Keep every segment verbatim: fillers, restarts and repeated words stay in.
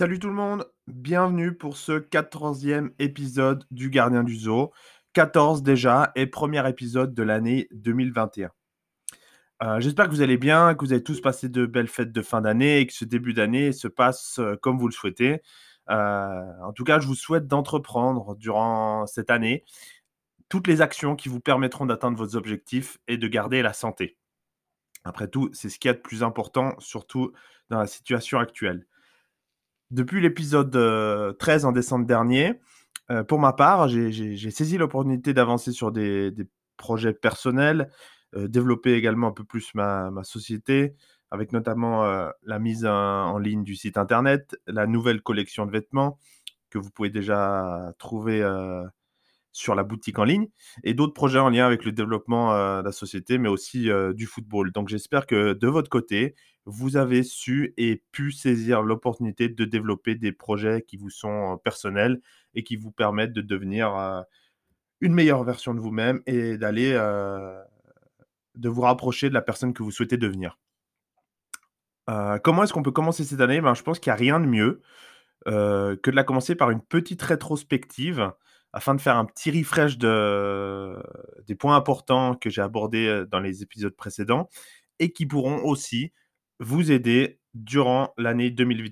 Salut tout le monde, bienvenue pour ce quatorzième épisode du Gardien du Zoo, quatorze déjà et premier épisode de l'année deux mille vingt et un. Euh, j'espère que vous allez bien, que vous avez tous passé de belles fêtes de fin d'année et que ce début d'année se passe comme vous le souhaitez. Euh, en tout cas, je vous souhaite d'entreprendre durant cette année toutes les actions qui vous permettront d'atteindre vos objectifs et de garder la santé. Après tout, c'est ce qu'il y a de plus important, surtout dans la situation actuelle. Depuis l'épisode treize en décembre dernier, euh, pour ma part, j'ai, j'ai, j'ai saisi l'opportunité d'avancer sur des, des projets personnels, euh, développer également un peu plus ma, ma société, avec notamment euh, la mise en, en ligne du site internet, la nouvelle collection de vêtements que vous pouvez déjà trouver euh, sur la boutique en ligne, et d'autres projets en lien avec le développement euh, de la société, mais aussi euh, du football. Donc j'espère que de votre côté, vous avez su et pu saisir l'opportunité de développer des projets qui vous sont personnels et qui vous permettent de devenir euh, une meilleure version de vous-même et d'aller, euh, de vous rapprocher de la personne que vous souhaitez devenir. Euh, comment est-ce qu'on peut commencer cette année ? Ben, je pense qu'il n'y a rien de mieux euh, que de la commencer par une petite rétrospective afin de faire un petit refresh de, des points importants que j'ai abordés dans les épisodes précédents et qui pourront aussi vous aider durant l'année deux mille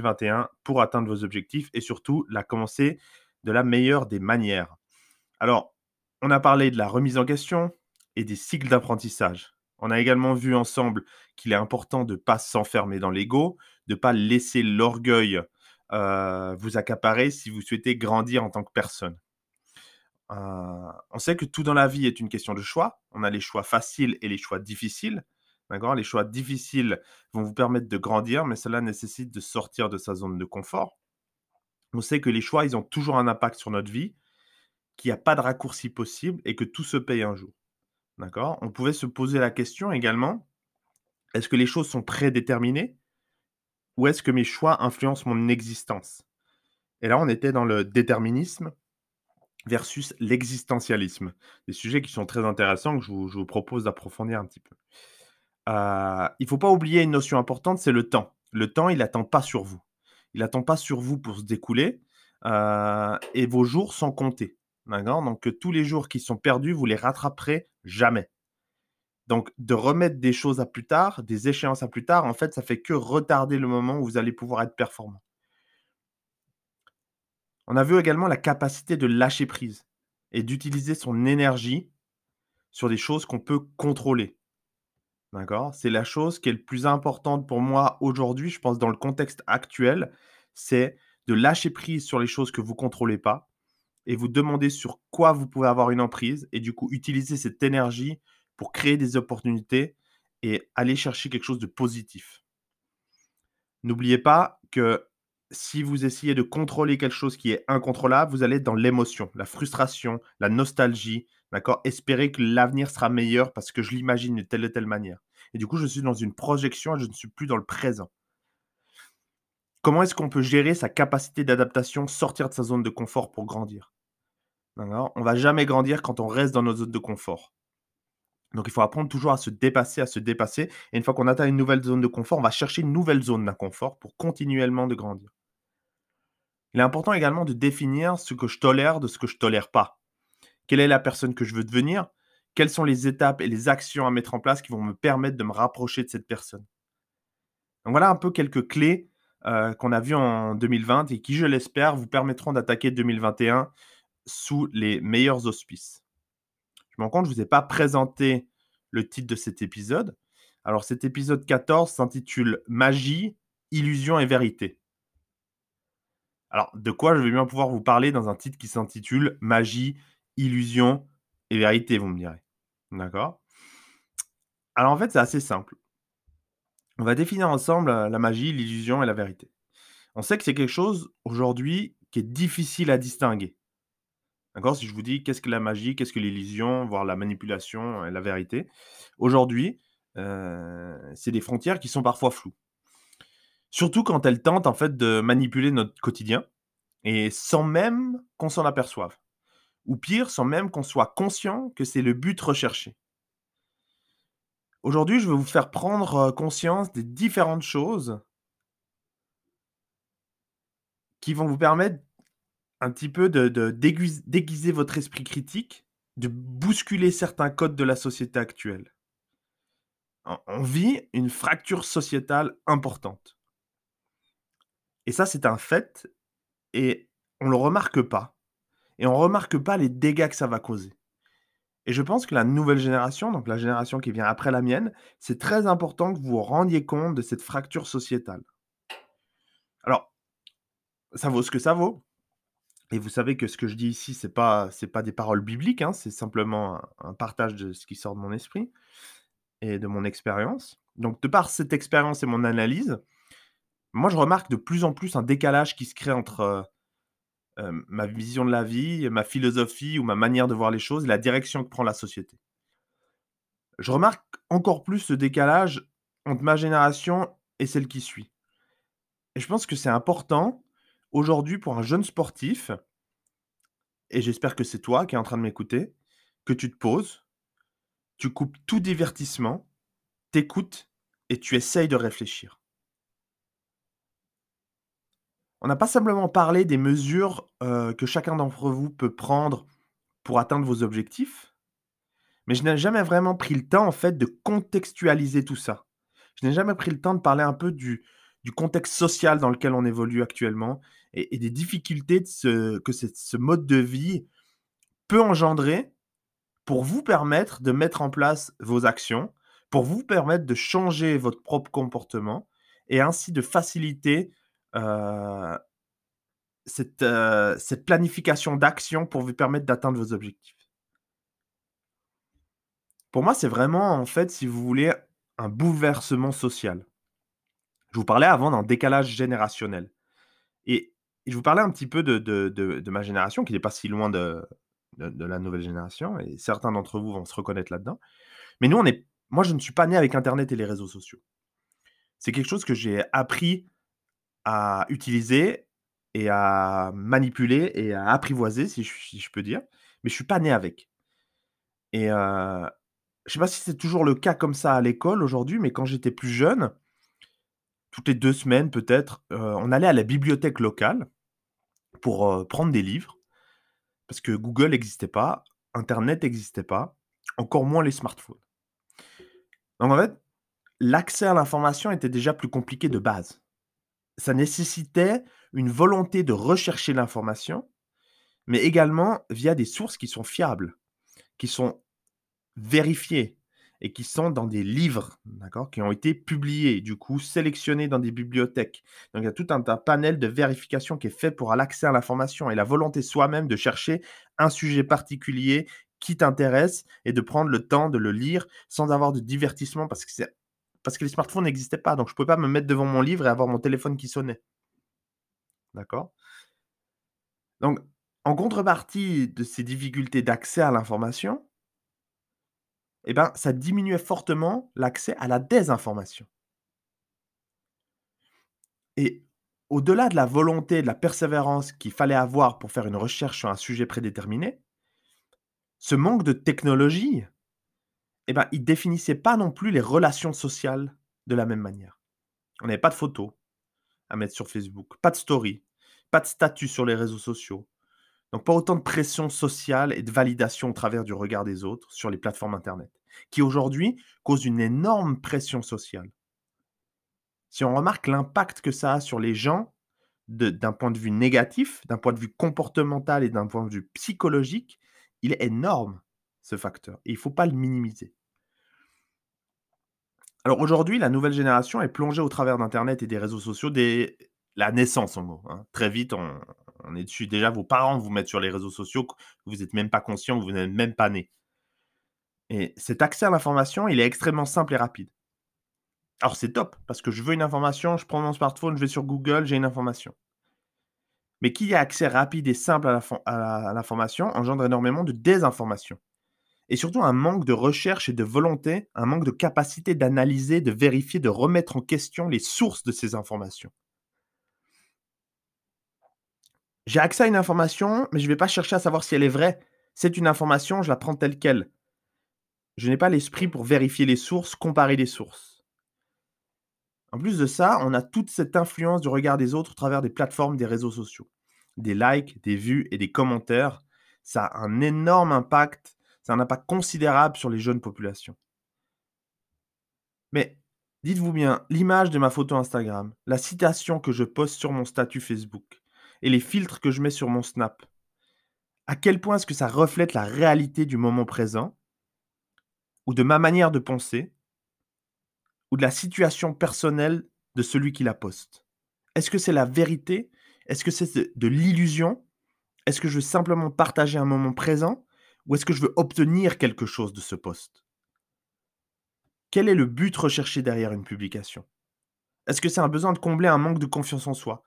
vingt et un pour atteindre vos objectifs et surtout la commencer de la meilleure des manières. Alors, on a parlé de la remise en question et des cycles d'apprentissage. On a également vu ensemble qu'il est important de ne pas s'enfermer dans l'ego, de ne pas laisser l'orgueil euh, vous accaparer si vous souhaitez grandir en tant que personne. Euh, on sait que tout dans la vie est une question de choix. On a les choix faciles et les choix difficiles. D'accord ? Les choix difficiles vont vous permettre de grandir, mais cela nécessite de sortir de sa zone de confort. On sait que les choix, ils ont toujours un impact sur notre vie, qu'il n'y a pas de raccourci possible et que tout se paye un jour. D'accord ? On pouvait se poser la question également, est-ce que les choses sont prédéterminées ou est-ce que mes choix influencent mon existence ? Et là, on était dans le déterminisme versus l'existentialisme. Des sujets qui sont très intéressants que je vous, je vous propose d'approfondir un petit peu. Euh, il ne faut pas oublier une notion importante, c'est le temps. Le temps, il n'attend pas sur vous. Il n'attend pas sur vous pour se découler euh, et vos jours sont comptés. D'accord ? Donc, tous les jours qui sont perdus, vous ne les rattraperez jamais. Donc, de remettre des choses à plus tard, des échéances à plus tard, en fait, ça ne fait que retarder le moment où vous allez pouvoir être performant. On a vu également la capacité de lâcher prise et d'utiliser son énergie sur des choses qu'on peut contrôler. D'accord ? C'est la chose qui est le plus importante pour moi aujourd'hui, je pense, dans le contexte actuel, c'est de lâcher prise sur les choses que vous ne contrôlez pas et vous demander sur quoi vous pouvez avoir une emprise et du coup, utiliser cette énergie pour créer des opportunités et aller chercher quelque chose de positif. N'oubliez pas que si vous essayez de contrôler quelque chose qui est incontrôlable, vous allez dans l'émotion, la frustration, la nostalgie. D'accord ? Espérer que l'avenir sera meilleur parce que je l'imagine de telle et telle manière. Et du coup, je suis dans une projection et je ne suis plus dans le présent. Comment est-ce qu'on peut gérer sa capacité d'adaptation, sortir de sa zone de confort pour grandir ? D'accord ? On ne va jamais grandir quand on reste dans notre zone de confort. Donc, il faut apprendre toujours à se dépasser, à se dépasser. Et une fois qu'on atteint une nouvelle zone de confort, on va chercher une nouvelle zone d'inconfort pour continuellement de grandir. Il est important également de définir ce que je tolère de ce que je ne tolère pas. Quelle est la personne que je veux devenir ? Quelles sont les étapes et les actions à mettre en place qui vont me permettre de me rapprocher de cette personne ? Donc voilà un peu quelques clés euh, qu'on a vues en deux mille vingt et qui, je l'espère, vous permettront d'attaquer deux mille vingt et un sous les meilleurs auspices. Je me rends compte, je ne vous ai pas présenté le titre de cet épisode. Alors cet épisode quatorze s'intitule « Magie, illusion et vérité ». Alors de quoi je vais bien pouvoir vous parler dans un titre qui s'intitule « Magie, illusion et vérité », vous me direz. D'accord ? Alors en fait, c'est assez simple. On va définir ensemble la magie, l'illusion et la vérité. On sait que c'est quelque chose aujourd'hui qui est difficile à distinguer. D'accord ? Si je vous dis qu'est-ce que la magie, qu'est-ce que l'illusion, voire la manipulation et la vérité, aujourd'hui, euh, c'est des frontières qui sont parfois floues. Surtout quand elles tentent en fait de manipuler notre quotidien et sans même qu'on s'en aperçoive. Ou pire, sans même qu'on soit conscient que c'est le but recherché. Aujourd'hui, je vais vous faire prendre conscience des différentes choses qui vont vous permettre un petit peu de, de déguiser, déguiser votre esprit critique, de bousculer certains codes de la société actuelle. On vit une fracture sociétale importante. Et ça, c'est un fait, et on ne le remarque pas. Et on ne remarque pas les dégâts que ça va causer. Et je pense que la nouvelle génération, donc la génération qui vient après la mienne, c'est très important que vous vous rendiez compte de cette fracture sociétale. Alors, ça vaut ce que ça vaut. Et vous savez que ce que je dis ici, ce n'est pas, c'est pas des paroles bibliques, hein, c'est simplement un, un partage de ce qui sort de mon esprit et de mon expérience. Donc, de par cette expérience et mon analyse, moi, je remarque de plus en plus un décalage qui se crée entre... Euh, Euh, ma vision de la vie, ma philosophie ou ma manière de voir les choses, la direction que prend la société. Je remarque encore plus ce décalage entre ma génération et celle qui suit. Et je pense que c'est important aujourd'hui pour un jeune sportif, et j'espère que c'est toi qui es en train de m'écouter, que tu te poses, tu coupes tout divertissement, t'écoutes et tu essayes de réfléchir. On n'a pas simplement parlé des mesures euh, que chacun d'entre vous peut prendre pour atteindre vos objectifs, mais je n'ai jamais vraiment pris le temps en fait de contextualiser tout ça. Je n'ai jamais pris le temps de parler un peu du, du contexte social dans lequel on évolue actuellement et, et des difficultés de ce, que ce mode de vie peut engendrer pour vous permettre de mettre en place vos actions, pour vous permettre de changer votre propre comportement et ainsi de faciliter Euh, cette, euh, cette planification d'action pour vous permettre d'atteindre vos objectifs. Pour moi, c'est vraiment, en fait, si vous voulez, un bouleversement social. Je vous parlais avant d'un décalage générationnel. Et, et je vous parlais un petit peu de, de, de, de ma génération, qui n'est pas si loin de, de, de la nouvelle génération, et certains d'entre vous vont se reconnaître là-dedans. Mais nous, on est, moi, je ne suis pas né avec Internet et les réseaux sociaux. C'est quelque chose que j'ai appris à utiliser et à manipuler et à apprivoiser, si je, si je peux dire. Mais je ne suis pas né avec. Et euh, je ne sais pas si c'est toujours le cas comme ça à l'école aujourd'hui, mais quand j'étais plus jeune, toutes les deux semaines peut-être, euh, on allait à la bibliothèque locale pour euh, prendre des livres, parce que Google n'existait pas, Internet n'existait pas, encore moins les smartphones. Donc en fait, l'accès à l'information était déjà plus compliqué de base. Ça nécessitait une volonté de rechercher l'information, mais également via des sources qui sont fiables, qui sont vérifiées et qui sont dans des livres, d'accord, qui ont été publiés, du coup sélectionnés dans des bibliothèques. Donc il y a tout un, un panel de vérification qui est fait pour l'accès à l'information et la volonté soi-même de chercher un sujet particulier qui t'intéresse et de prendre le temps de le lire sans avoir de divertissement parce que c'est Parce que les smartphones n'existaient pas, donc je ne pouvais pas me mettre devant mon livre et avoir mon téléphone qui sonnait. D'accord ? Donc, en contrepartie de ces difficultés d'accès à l'information, eh ben, ça diminuait fortement l'accès à la désinformation. Et au-delà de la volonté, de la persévérance qu'il fallait avoir pour faire une recherche sur un sujet prédéterminé, ce manque de technologie... Eh ben, ils ne définissaient pas non plus les relations sociales de la même manière. On n'avait pas de photos à mettre sur Facebook, pas de story, pas de statut sur les réseaux sociaux. Donc, pas autant de pression sociale et de validation au travers du regard des autres sur les plateformes Internet, qui aujourd'hui causent une énorme pression sociale. Si on remarque l'impact que ça a sur les gens de, d'un point de vue négatif, d'un point de vue comportemental et d'un point de vue psychologique, il est énorme, ce facteur. Et il ne faut pas le minimiser. Alors aujourd'hui, la nouvelle génération est plongée au travers d'Internet et des réseaux sociaux dès la naissance, en gros. Hein. Très vite, on, on est dessus. Déjà, vos parents vous mettent sur les réseaux sociaux, vous n'êtes même pas conscient, vous n'êtes même pas né. Et cet accès à l'information, il est extrêmement simple et rapide. Alors c'est top, parce que je veux une information, je prends mon smartphone, je vais sur Google, j'ai une information. Mais qui a accès rapide et simple à, la, à, la, à l'information engendre énormément de désinformation. Et surtout un manque de recherche et de volonté, un manque de capacité d'analyser, de vérifier, de remettre en question les sources de ces informations. J'ai accès à une information, mais je ne vais pas chercher à savoir si elle est vraie. C'est une information, je la prends telle qu'elle. Je n'ai pas l'esprit pour vérifier les sources, comparer les sources. En plus de ça, on a toute cette influence du regard des autres au travers des plateformes, des réseaux sociaux. Des likes, des vues et des commentaires, ça a un énorme impact, ça a un impact considérable sur les jeunes populations. Mais dites-vous bien, l'image de ma photo Instagram, la citation que je poste sur mon statut Facebook et les filtres que je mets sur mon Snap, à quel point est-ce que ça reflète la réalité du moment présent ou de ma manière de penser ou de la situation personnelle de celui qui la poste? Est-ce que c'est la vérité? Est-ce que c'est de l'illusion? Est-ce que je veux simplement partager un moment présent? Ou est-ce que je veux obtenir quelque chose de ce poste? Quel est le but recherché derrière une publication? Est-ce que c'est un besoin de combler un manque de confiance en soi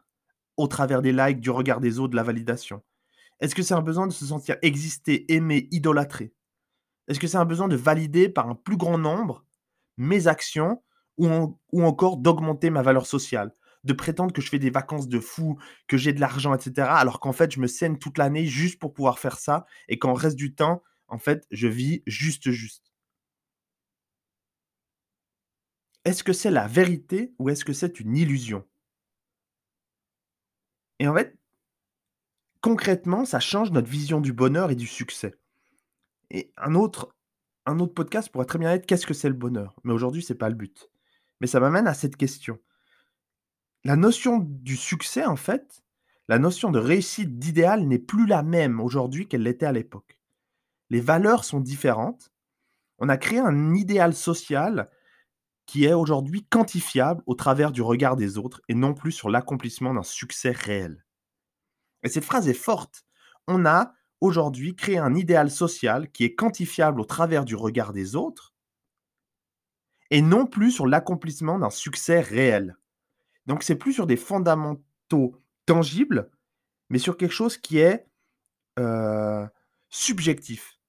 au travers des likes, du regard des autres, de la validation? Est-ce que c'est un besoin de se sentir exister, aimé, idolâtré? Est-ce que c'est un besoin de valider par un plus grand nombre mes actions ou, en, ou encore d'augmenter ma valeur sociale? De prétendre que je fais des vacances de fou, que j'ai de l'argent, et cetera. Alors qu'en fait, je me saigne toute l'année juste pour pouvoir faire ça et qu'en reste du temps, en fait, je vis juste juste. Est-ce que c'est la vérité ou est-ce que c'est une illusion? Et en fait, concrètement, ça change notre vision du bonheur et du succès. Et un autre, un autre podcast pourrait très bien être « Qu'est-ce que c'est le bonheur ?» Mais aujourd'hui, ce n'est pas le but. Mais ça m'amène à cette question. La notion du succès, en fait, la notion de réussite, d'idéal n'est plus la même aujourd'hui qu'elle l'était à l'époque. Les valeurs sont différentes. On a créé un idéal social qui est aujourd'hui quantifiable au travers du regard des autres et non plus sur l'accomplissement d'un succès réel. Et cette phrase est forte. On a aujourd'hui créé un idéal social qui est quantifiable au travers du regard des autres et non plus sur l'accomplissement d'un succès réel. Donc, c'est plus sur des fondamentaux tangibles, mais sur quelque chose qui est euh, subjectif.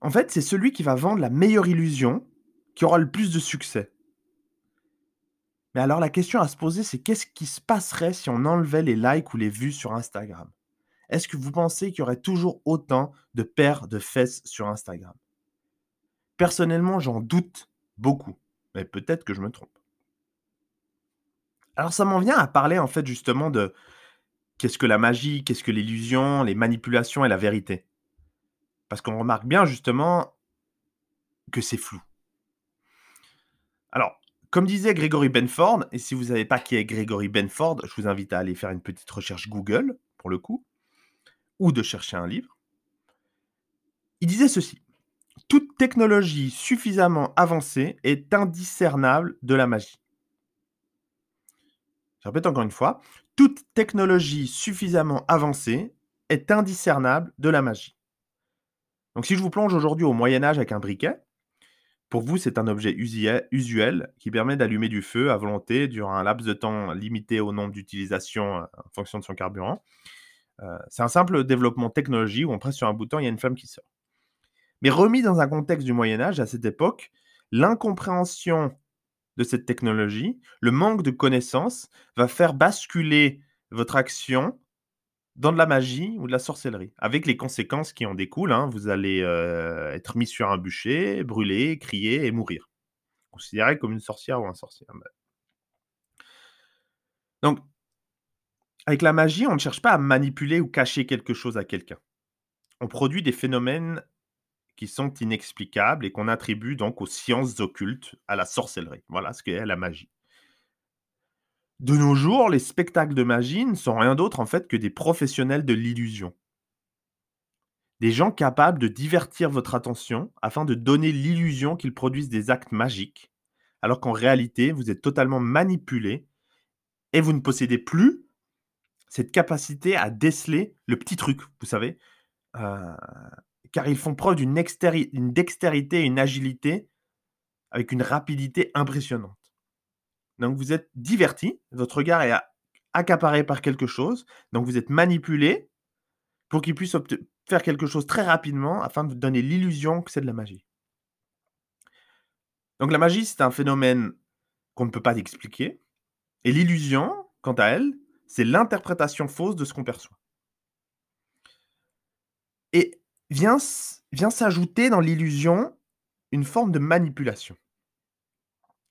En fait, c'est celui qui va vendre la meilleure illusion qui aura le plus de succès. Mais alors, la question à se poser, c'est qu'est-ce qui se passerait si on enlevait les likes ou les vues sur Instagram? Est-ce que vous pensez qu'il y aurait toujours autant de paires de fesses sur Instagram? Personnellement, j'en doute beaucoup. Mais peut-être que je me trompe. Alors ça m'en vient à parler en fait justement de qu'est-ce que la magie, qu'est-ce que l'illusion, les manipulations et la vérité. Parce qu'on remarque bien justement que c'est flou. Alors, comme disait Gregory Benford, et si vous ne savez pas qui est Gregory Benford, je vous invite à aller faire une petite recherche Google, pour le coup, ou de chercher un livre. Il disait ceci. Toute technologie suffisamment avancée est indiscernable de la magie. Je répète encore une fois. Toute technologie suffisamment avancée est indiscernable de la magie. Donc si je vous plonge aujourd'hui au Moyen-Âge avec un briquet, pour vous c'est un objet usuel qui permet d'allumer du feu à volonté durant un laps de temps limité au nombre d'utilisations en fonction de son carburant. Euh, c'est un simple développement technologie où on presse sur un bouton, il y a une flamme qui sort. Mais remis dans un contexte du Moyen-Âge, à cette époque, l'incompréhension de cette technologie, le manque de connaissances, va faire basculer votre action dans de la magie ou de la sorcellerie, avec les conséquences qui en découlent. Hein. Vous allez euh, être mis sur un bûcher, brûlé, crié et mourir. Considéré comme une sorcière ou un sorcier. Donc, avec la magie, on ne cherche pas à manipuler ou cacher quelque chose à quelqu'un. On produit des phénomènes qui sont inexplicables et qu'on attribue donc aux sciences occultes, à la sorcellerie. Voilà ce qu'est la magie. De nos jours, les spectacles de magie ne sont rien d'autre en fait que des professionnels de l'illusion. Des gens capables de divertir votre attention afin de donner l'illusion qu'ils produisent des actes magiques, alors qu'en réalité, vous êtes totalement manipulé et vous ne possédez plus cette capacité à déceler le petit truc, vous savez. Euh... car ils font preuve d'une extéri- une dextérité et une agilité avec une rapidité impressionnante. Donc, vous êtes diverti, votre regard est accaparé par quelque chose, donc vous êtes manipulé pour qu'il puisse obt- faire quelque chose très rapidement afin de vous donner l'illusion que c'est de la magie. Donc, la magie, c'est un phénomène qu'on ne peut pas expliquer, et l'illusion, quant à elle, c'est l'interprétation fausse de ce qu'on perçoit. Et Vient, vient s'ajouter dans l'illusion une forme de manipulation.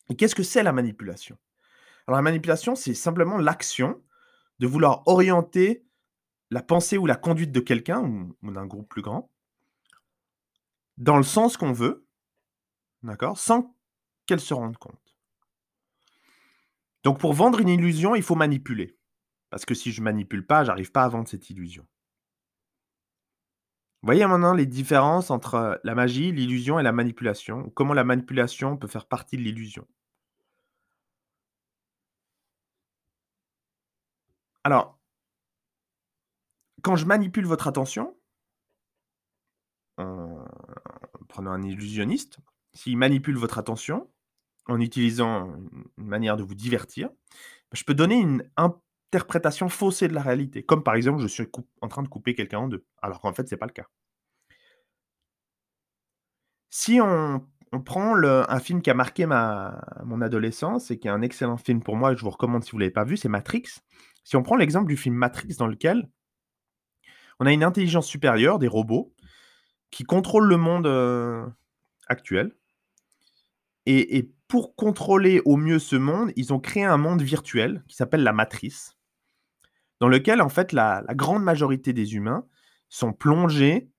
Et qu'est-ce que c'est la manipulation? Alors la manipulation, c'est simplement l'action de vouloir orienter la pensée ou la conduite de quelqu'un ou d'un groupe plus grand dans le sens qu'on veut, d'accord, sans qu'elle se rende compte. Donc pour vendre une illusion, il faut manipuler. Parce que si je ne manipule pas, je n'arrive pas à vendre cette illusion. Vous voyez maintenant les différences entre la magie, l'illusion et la manipulation, ou comment la manipulation peut faire partie de l'illusion. Alors, quand je manipule votre attention, en prenant un illusionniste, s'il manipule votre attention en utilisant une manière de vous divertir, je peux donner une interprétation faussée de la réalité. Comme par exemple, je suis coup- en train de couper quelqu'un en deux, alors qu'en fait, ce n'est pas le cas. Si on, on prend le, un film qui a marqué ma, mon adolescence et qui est un excellent film pour moi, et je vous recommande si vous ne l'avez pas vu, c'est Matrix. Si on prend l'exemple du film Matrix dans lequel on a une intelligence supérieure, des robots, qui contrôlent le monde euh, actuel. Et, et pour contrôler au mieux ce monde, ils ont créé un monde virtuel qui s'appelle la Matrice, dans lequel, en fait, la, la grande majorité des humains sont plongés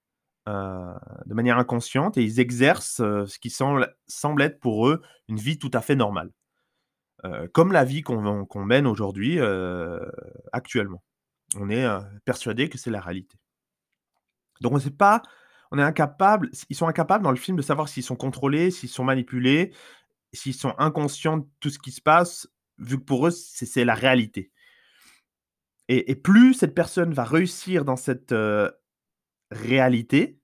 euh, de manière inconsciente et ils exercent euh, ce qui semble, semble être pour eux une vie tout à fait normale. Euh, comme la vie qu'on, qu'on mène aujourd'hui, euh, actuellement. On est euh, persuadé que c'est la réalité. Donc on ne sait pas, on est incapable, ils sont incapables dans le film de savoir s'ils sont contrôlés, s'ils sont manipulés, s'ils sont inconscients de tout ce qui se passe, vu que pour eux, c'est, c'est la réalité. Et, et plus cette personne va réussir dans cette euh, réalité,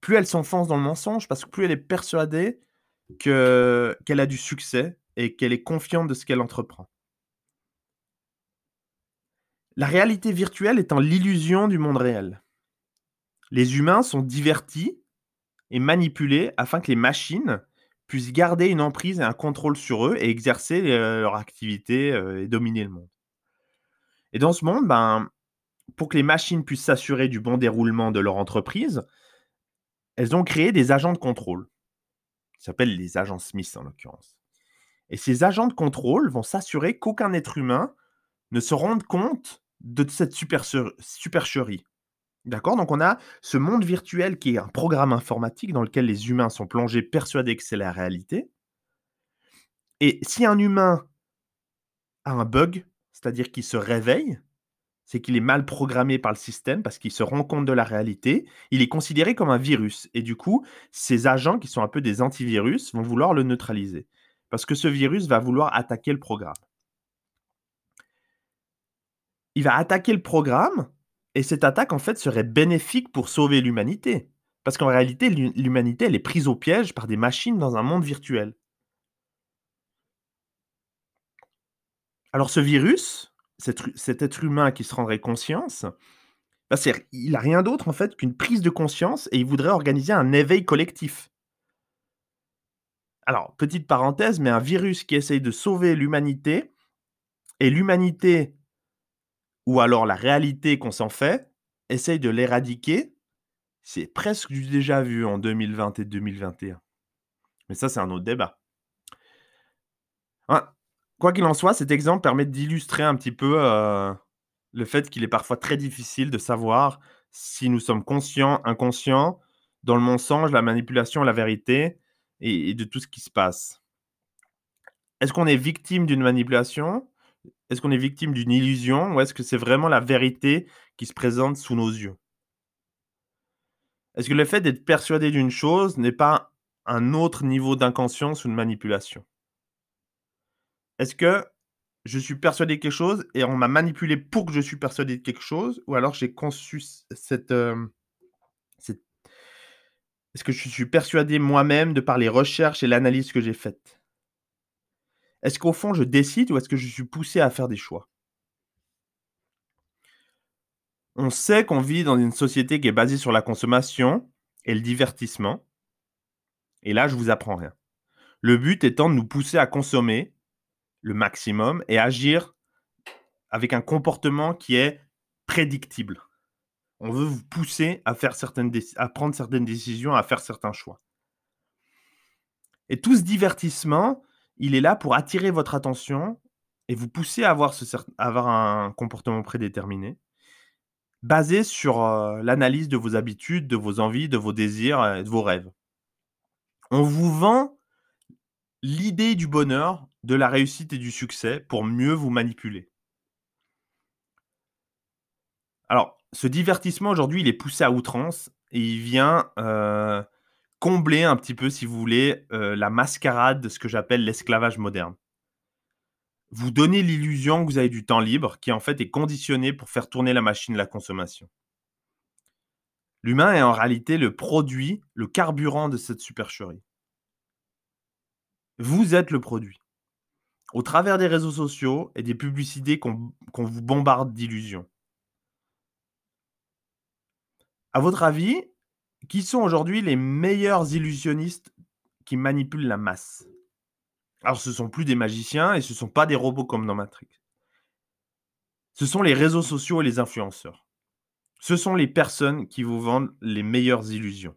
plus elle s'enfonce dans le mensonge, parce que plus elle est persuadée que, qu'elle a du succès, et qu'elle est confiante de ce qu'elle entreprend. La réalité virtuelle étant l'illusion du monde réel. Les humains sont divertis et manipulés afin que les machines puissent garder une emprise et un contrôle sur eux et exercer euh, leur activité euh, et dominer le monde. Et dans ce monde, ben, pour que les machines puissent s'assurer du bon déroulement de leur entreprise, elles ont créé des agents de contrôle. Ils s'appellent les agents Smith en l'occurrence. Et ces agents de contrôle vont s'assurer qu'aucun être humain ne se rende compte de cette supercherie. D'accord? Donc on a ce monde virtuel qui est un programme informatique dans lequel les humains sont plongés, persuadés que c'est la réalité. Et si un humain a un bug, c'est-à-dire qu'il se réveille, c'est qu'il est mal programmé par le système parce qu'il se rend compte de la réalité, il est considéré comme un virus. Et du coup, ces agents qui sont un peu des antivirus vont vouloir le neutraliser. Parce que ce virus va vouloir attaquer le programme. Il va attaquer le programme, et cette attaque, en fait, serait bénéfique pour sauver l'humanité. Parce qu'en réalité, l'humanité, elle est prise au piège par des machines dans un monde virtuel. Alors ce virus, cet, cet être humain qui se rendrait conscience, ben c'est, il n'a rien d'autre, en fait, qu'une prise de conscience, et il voudrait organiser un éveil collectif. Alors, petite parenthèse, mais un virus qui essaye de sauver l'humanité, et l'humanité, ou alors la réalité qu'on s'en fait, essaye de l'éradiquer, c'est presque du déjà vu en deux mille vingt et deux mille vingt et un. Mais ça, c'est un autre débat. Hein, quoi qu'il en soit, cet exemple permet d'illustrer un petit peu euh, le fait qu'il est parfois très difficile de savoir si nous sommes conscients, inconscients, dans le mensonge, la manipulation, la vérité... et de tout ce qui se passe. Est-ce qu'on est victime d'une manipulation? Est-ce qu'on est victime d'une illusion? Ou est-ce que c'est vraiment la vérité qui se présente sous nos yeux? Est-ce que le fait d'être persuadé d'une chose n'est pas un autre niveau d'inconscience ou de manipulation? Est-ce que je suis persuadé de quelque chose et on m'a manipulé pour que je suis persuadé de quelque chose? Ou alors j'ai conçu cette... Euh, cette Est-ce que je suis persuadé moi-même de par les recherches et l'analyse que j'ai faites? Est-ce qu'au fond, je décide ou est-ce que je suis poussé à faire des choix? On sait qu'on vit dans une société qui est basée sur la consommation et le divertissement. Et là, je ne vous apprends rien. Le but étant de nous pousser à consommer le maximum et agir avec un comportement qui est prédictible. On veut vous pousser à, faire certaines dé- à prendre certaines décisions, à faire certains choix. Et tout ce divertissement, il est là pour attirer votre attention et vous pousser à avoir, ce cer- avoir un comportement prédéterminé basé sur euh, l'analyse de vos habitudes, de vos envies, de vos désirs, euh, de vos rêves. On vous vend l'idée du bonheur, de la réussite et du succès pour mieux vous manipuler. Alors, ce divertissement, aujourd'hui, il est poussé à outrance et il vient euh, combler un petit peu, si vous voulez, euh, la mascarade de ce que j'appelle l'esclavage moderne. Vous donnez l'illusion que vous avez du temps libre qui, en fait, est conditionné pour faire tourner la machine de la consommation. L'humain est en réalité le produit, le carburant de cette supercherie. Vous êtes le produit. Au travers des réseaux sociaux et des publicités qu'on, qu'on vous bombarde d'illusions. À votre avis, qui sont aujourd'hui les meilleurs illusionnistes qui manipulent la masse ? Alors, ce ne sont plus des magiciens et ce ne sont pas des robots comme dans Matrix. Ce sont les réseaux sociaux et les influenceurs. Ce sont les personnes qui vous vendent les meilleures illusions.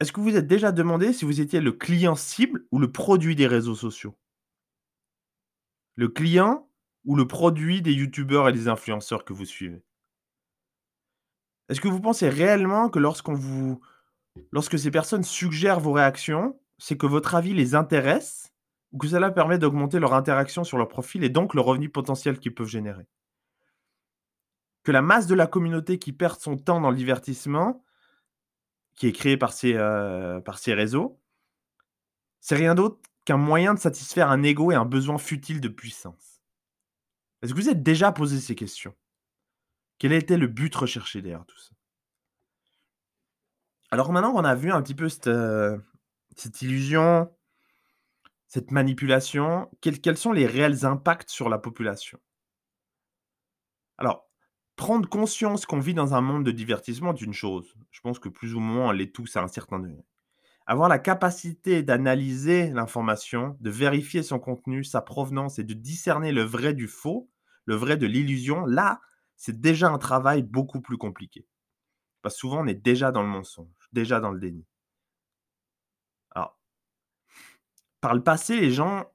Est-ce que vous vous êtes déjà demandé si vous étiez le client cible ou le produit des réseaux sociaux ? Le client ou le produit des youtubeurs et des influenceurs que vous suivez ? Est-ce que vous pensez réellement que lorsqu'on vous... lorsque ces personnes suggèrent vos réactions, c'est que votre avis les intéresse ou que cela permet d'augmenter leur interaction sur leur profil et donc le revenu potentiel qu'ils peuvent générer ? Que la masse de la communauté qui perd son temps dans le divertissement qui est créé par ces, euh, par ces réseaux, c'est rien d'autre qu'un moyen de satisfaire un ego et un besoin futile de puissance. Est-ce que vous êtes déjà posé ces questions ? Quel était le but recherché derrière tout ça ? Alors maintenant qu'on a vu un petit peu cette, euh, cette illusion, cette manipulation, quels, quels sont les réels impacts sur la population ? Alors, prendre conscience qu'on vit dans un monde de divertissement est une chose. Je pense que plus ou moins, on l'est tous à un certain degré. Avoir la capacité d'analyser l'information, de vérifier son contenu, sa provenance et de discerner le vrai du faux, le vrai de l'illusion, là, c'est déjà un travail beaucoup plus compliqué. Parce que souvent, on est déjà dans le mensonge, déjà dans le déni. Alors, par le passé, les gens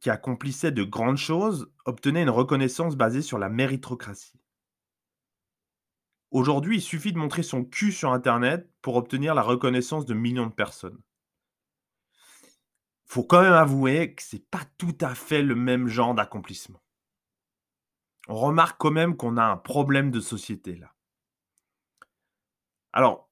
qui accomplissaient de grandes choses obtenaient une reconnaissance basée sur la méritocratie. Aujourd'hui, il suffit de montrer son cul sur Internet pour obtenir la reconnaissance de millions de personnes. Il faut quand même avouer que ce n'est pas tout à fait le même genre d'accomplissement. On remarque quand même qu'on a un problème de société là. Alors,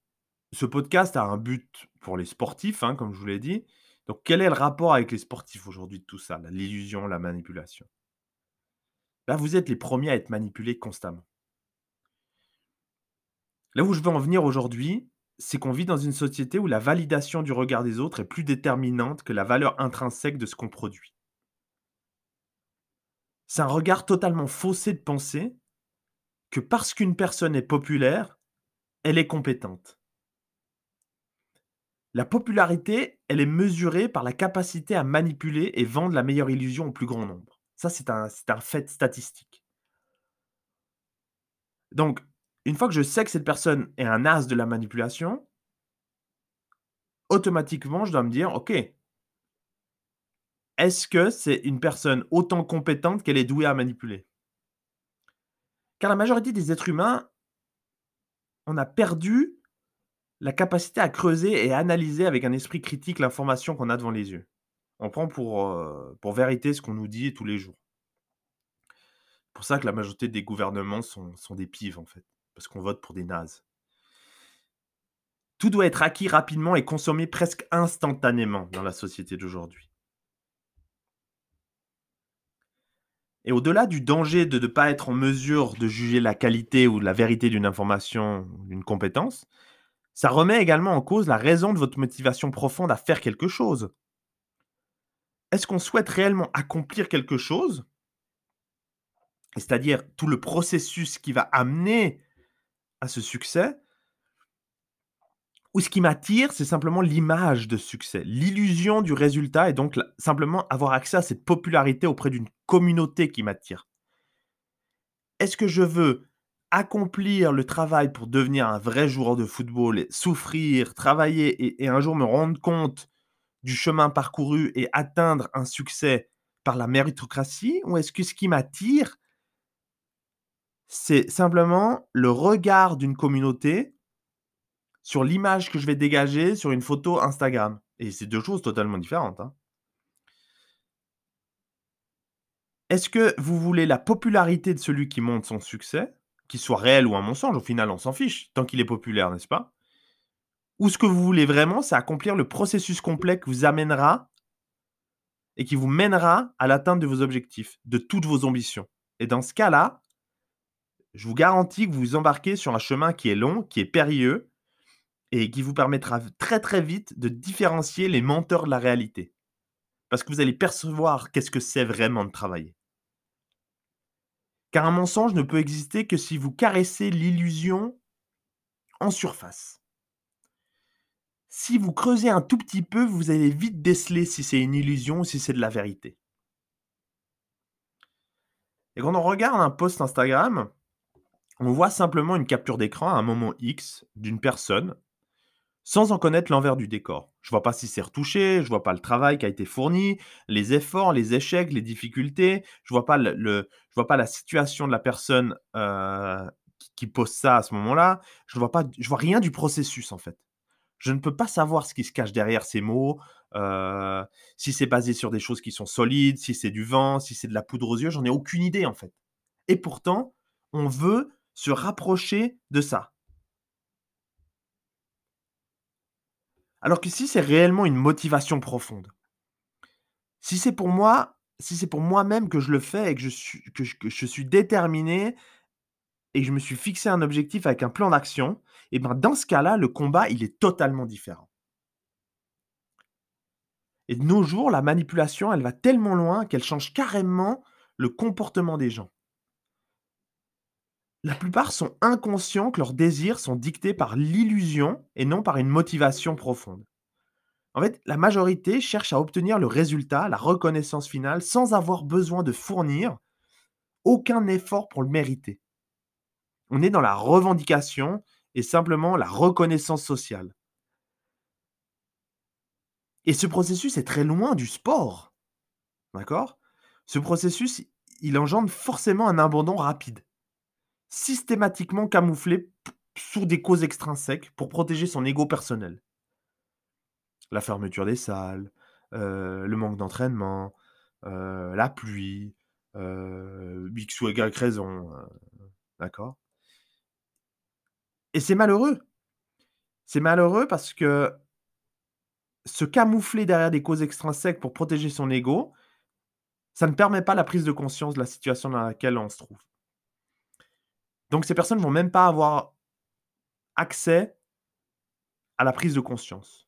ce podcast a un but pour les sportifs, hein, comme je vous l'ai dit. Donc, quel est le rapport avec les sportifs aujourd'hui de tout ça, là, l'illusion, la manipulation ? Là, vous êtes les premiers à être manipulés constamment. Là où je veux en venir aujourd'hui, c'est qu'on vit dans une société où la validation du regard des autres est plus déterminante que la valeur intrinsèque de ce qu'on produit. C'est un regard totalement faussé de penser que parce qu'une personne est populaire, elle est compétente. La popularité, elle est mesurée par la capacité à manipuler et vendre la meilleure illusion au plus grand nombre. Ça, c'est un, c'est un fait statistique. Donc, une fois que je sais que cette personne est un as de la manipulation, automatiquement, je dois me dire, OK, est-ce que c'est une personne autant compétente qu'elle est douée à manipuler ? Car la majorité des êtres humains, on a perdu la capacité à creuser et à analyser avec un esprit critique l'information qu'on a devant les yeux. On prend pour, euh, pour vérité ce qu'on nous dit tous les jours. C'est pour ça que la majorité des gouvernements sont, sont des pives, en fait, parce qu'on vote pour des nazes. Tout doit être acquis rapidement et consommé presque instantanément dans la société d'aujourd'hui. Et au-delà du danger de ne pas être en mesure de juger la qualité ou la vérité d'une information, d'une compétence, ça remet également en cause la raison de votre motivation profonde à faire quelque chose. Est-ce qu'on souhaite réellement accomplir quelque chose ? C'est-à-dire tout le processus qui va amener à ce succès ? Ou ce qui m'attire, c'est simplement l'image de succès, l'illusion du résultat et donc simplement avoir accès à cette popularité auprès d'une communauté qui m'attire. Est-ce que je veux accomplir le travail pour devenir un vrai joueur de football, souffrir, travailler et, et un jour me rendre compte du chemin parcouru et atteindre un succès par la méritocratie, ou est-ce que ce qui m'attire, c'est simplement le regard d'une communauté sur l'image que je vais dégager sur une photo Instagram? Et c'est deux choses totalement différentes, hein. Est-ce que vous voulez la popularité de celui qui montre son succès, qu'il soit réel ou un mensonge, au final on s'en fiche, tant qu'il est populaire, n'est-ce pas? Ou ce que vous voulez vraiment, c'est accomplir le processus complet qui vous amènera et qui vous mènera à l'atteinte de vos objectifs, de toutes vos ambitions. Et dans ce cas-là, je vous garantis que vous vous embarquez sur un chemin qui est long, qui est périlleux, et qui vous permettra très très vite de différencier les menteurs de la réalité. Parce que vous allez percevoir qu'est-ce que c'est vraiment de travailler. Car un mensonge ne peut exister que si vous caressez l'illusion en surface. Si vous creusez un tout petit peu, vous allez vite déceler si c'est une illusion ou si c'est de la vérité. Et quand on regarde un post Instagram, on voit simplement une capture d'écran à un moment X d'une personne sans en connaître l'envers du décor. Je ne vois pas si c'est retouché, je ne vois pas le travail qui a été fourni, les efforts, les échecs, les difficultés. Je ne vois pas le, le, je vois pas la situation de la personne euh, qui, qui pose ça à ce moment-là. Je ne vois pas, je vois rien du processus en fait. Je ne peux pas savoir ce qui se cache derrière ces mots, euh, si c'est basé sur des choses qui sont solides, si c'est du vent, si c'est de la poudre aux yeux. J'en ai aucune idée en fait. Et pourtant, on veut se rapprocher de ça. Alors que si c'est réellement une motivation profonde, si c'est pour moi, si c'est pour moi-même que je le fais et que je suis, que je, que je suis déterminé et que je me suis fixé un objectif avec un plan d'action, et bien dans ce cas-là, le combat, il est totalement différent. Et de nos jours, la manipulation, elle va tellement loin qu'elle change carrément le comportement des gens. La plupart sont inconscients que leurs désirs sont dictés par l'illusion et non par une motivation profonde. En fait, la majorité cherche à obtenir le résultat, la reconnaissance finale, sans avoir besoin de fournir aucun effort pour le mériter. On est dans la revendication et simplement la reconnaissance sociale. Et ce processus est très loin du sport. D'accord ? Ce processus, il engendre forcément un abandon rapide, systématiquement camouflé sous des causes extrinsèques pour protéger son ego personnel. La fermeture des salles, euh, le manque d'entraînement, euh, la pluie, euh, X ou Y raison, euh, d'accord ? Et c'est malheureux. C'est malheureux parce que se camoufler derrière des causes extrinsèques pour protéger son ego, ça ne permet pas la prise de conscience de la situation dans laquelle on se trouve. Donc, ces personnes ne vont même pas avoir accès à la prise de conscience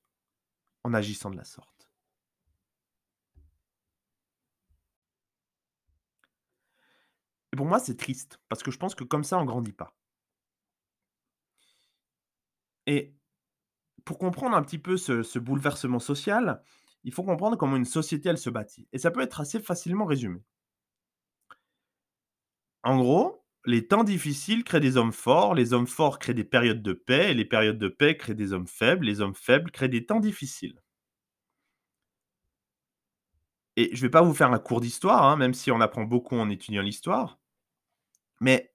en agissant de la sorte. Et pour moi, c'est triste, parce que je pense que comme ça, on ne grandit pas. Et pour comprendre un petit peu ce, ce bouleversement social, il faut comprendre comment une société, elle se bâtit. Et ça peut être assez facilement résumé. En gros, les temps difficiles créent des hommes forts, les hommes forts créent des périodes de paix, et les périodes de paix créent des hommes faibles, les hommes faibles créent des temps difficiles. Et je ne vais pas vous faire un cours d'histoire, hein, même si on apprend beaucoup en étudiant l'histoire, mais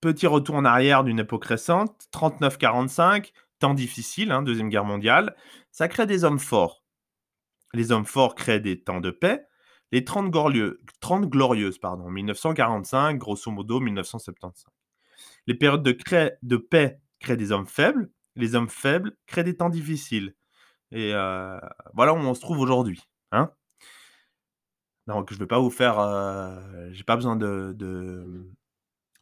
petit retour en arrière d'une époque récente, trente-neuf quarante-cinq, temps difficile, hein, Deuxième Guerre mondiale, ça crée des hommes forts. Les hommes forts créent des temps de paix. Les trente glorieuses, trente glorieuses pardon, mille neuf cent quarante-cinq, grosso modo mille neuf cent soixante-quinze. Les périodes de, crée, de paix créent des hommes faibles. Les hommes faibles créent des temps difficiles. Et euh, voilà où on se trouve aujourd'hui. Hein, donc, je ne vais pas vous faire... Euh, je n'ai pas besoin de, de,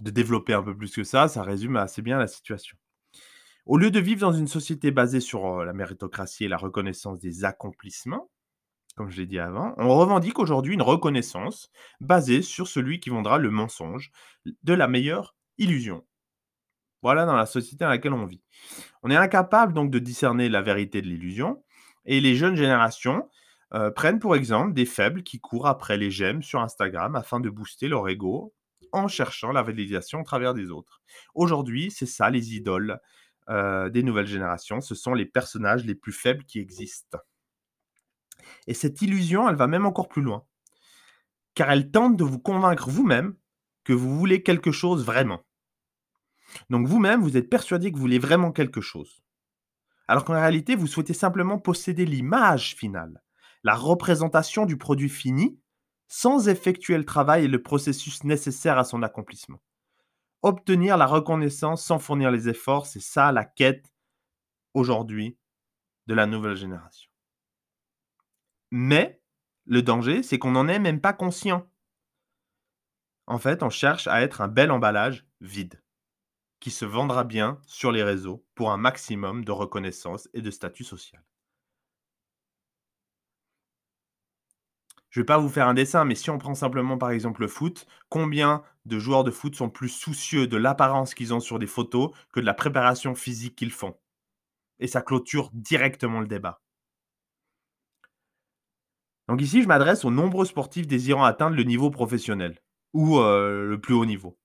de développer un peu plus que ça. Ça résume assez bien la situation. Au lieu de vivre dans une société basée sur la méritocratie et la reconnaissance des accomplissements, comme je l'ai dit avant, on revendique aujourd'hui une reconnaissance basée sur celui qui vendra le mensonge de la meilleure illusion. Voilà dans la société dans laquelle on vit. On est incapable donc de discerner la vérité de l'illusion et les jeunes générations euh, prennent pour exemple des faibles qui courent après les j'aime sur Instagram afin de booster leur ego en cherchant la validation au travers des autres. Aujourd'hui, c'est ça les idoles euh, des nouvelles générations. Ce sont les personnages les plus faibles qui existent. Et cette illusion, elle va même encore plus loin, car elle tente de vous convaincre vous-même que vous voulez quelque chose vraiment. Donc vous-même, vous êtes persuadé que vous voulez vraiment quelque chose, alors qu'en réalité, vous souhaitez simplement posséder l'image finale, la représentation du produit fini, sans effectuer le travail et le processus nécessaire à son accomplissement. Obtenir la reconnaissance sans fournir les efforts, c'est ça la quête aujourd'hui de la nouvelle génération. Mais le danger, c'est qu'on n'en est même pas conscient. En fait, on cherche à être un bel emballage vide, qui se vendra bien sur les réseaux pour un maximum de reconnaissance et de statut social. Je ne vais pas vous faire un dessin, mais si on prend simplement par exemple le foot, combien de joueurs de foot sont plus soucieux de l'apparence qu'ils ont sur des photos que de la préparation physique qu'ils font? Et ça clôture directement le débat. Donc ici, je m'adresse aux nombreux sportifs désirant atteindre le niveau professionnel ou euh, le plus haut niveau,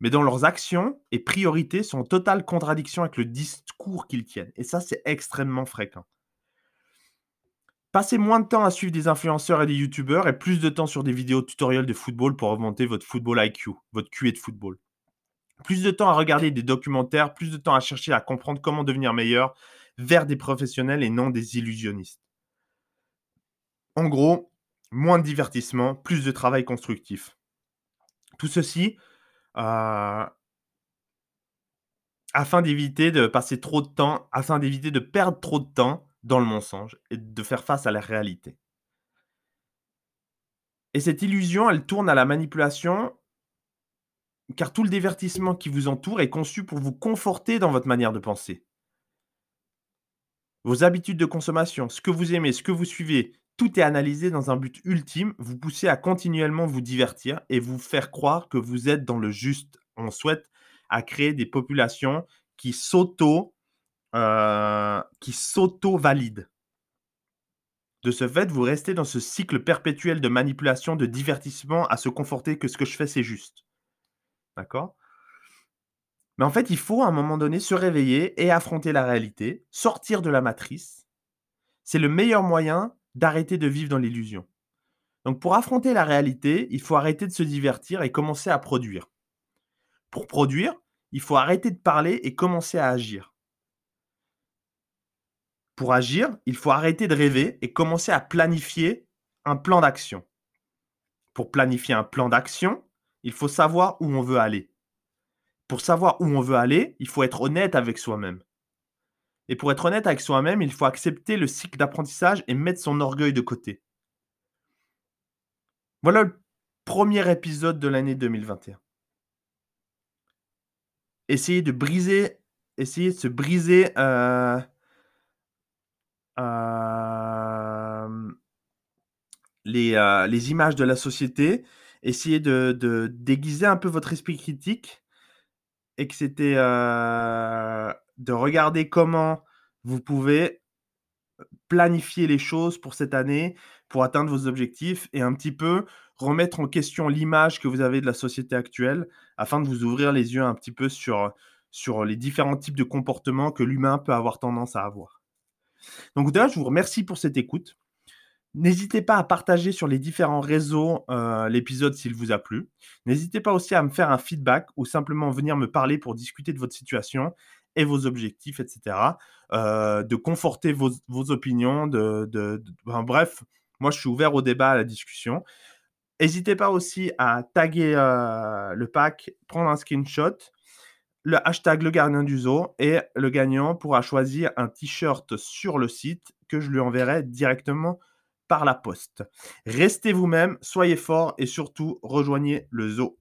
mais dont leurs actions et priorités sont en totale contradiction avec le discours qu'ils tiennent. Et ça, c'est extrêmement fréquent. Passez moins de temps à suivre des influenceurs et des youtubeurs et plus de temps sur des vidéos tutoriels de football pour augmenter votre football I Q, votre Q I de football. Plus de temps à regarder des documentaires, plus de temps à chercher à comprendre comment devenir meilleur vers des professionnels et non des illusionnistes. En gros, moins de divertissement, plus de travail constructif. Tout ceci euh, afin d'éviter de passer trop de temps, afin d'éviter de perdre trop de temps dans le mensonge et de faire face à la réalité. Et cette illusion, elle tourne à la manipulation, car tout le divertissement qui vous entoure est conçu pour vous conforter dans votre manière de penser. Vos habitudes de consommation, ce que vous aimez, ce que vous suivez, tout est analysé dans un but ultime, vous poussez à continuellement vous divertir et vous faire croire que vous êtes dans le juste. On souhaite à créer des populations qui s'auto- Euh, qui s'auto-valide. De ce fait, vous restez dans ce cycle perpétuel de manipulation, de divertissement, à se conforter que ce que je fais, c'est juste. D'accord ? Mais en fait, il faut à un moment donné se réveiller et affronter la réalité, sortir de la matrice. C'est le meilleur moyen d'arrêter de vivre dans l'illusion. Donc pour affronter la réalité, il faut arrêter de se divertir et commencer à produire. Pour produire, il faut arrêter de parler et commencer à agir. Pour agir, il faut arrêter de rêver et commencer à planifier un plan d'action. Pour planifier un plan d'action, il faut savoir où on veut aller. Pour savoir où on veut aller, il faut être honnête avec soi-même. Et pour être honnête avec soi-même, il faut accepter le cycle d'apprentissage et mettre son orgueil de côté. Voilà le premier épisode de l'année deux mille vingt et un. Essayez de briser, essayez de se briser... Euh Euh, les, euh, les images de la société, essayez de, de déguiser un peu votre esprit critique et que c'était euh, de regarder comment vous pouvez planifier les choses pour cette année, pour atteindre vos objectifs et un petit peu remettre en question l'image que vous avez de la société actuelle afin de vous ouvrir les yeux un petit peu sur, sur les différents types de comportements que l'humain peut avoir tendance à avoir. Donc déjà, je vous remercie pour cette écoute. N'hésitez pas à partager sur les différents réseaux euh, l'épisode s'il vous a plu. N'hésitez pas aussi à me faire un feedback ou simplement venir me parler pour discuter de votre situation et vos objectifs, et cetera. Euh, de conforter vos, vos opinions. De, de, de, ben, bref, moi, je suis ouvert au débat, à la discussion. N'hésitez pas aussi à taguer euh, le pack, prendre un screenshot, le hashtag le gardien du zoo et le gagnant pourra choisir un t-shirt sur le site que je lui enverrai directement par la poste. Restez vous-même, soyez forts et surtout rejoignez le zoo.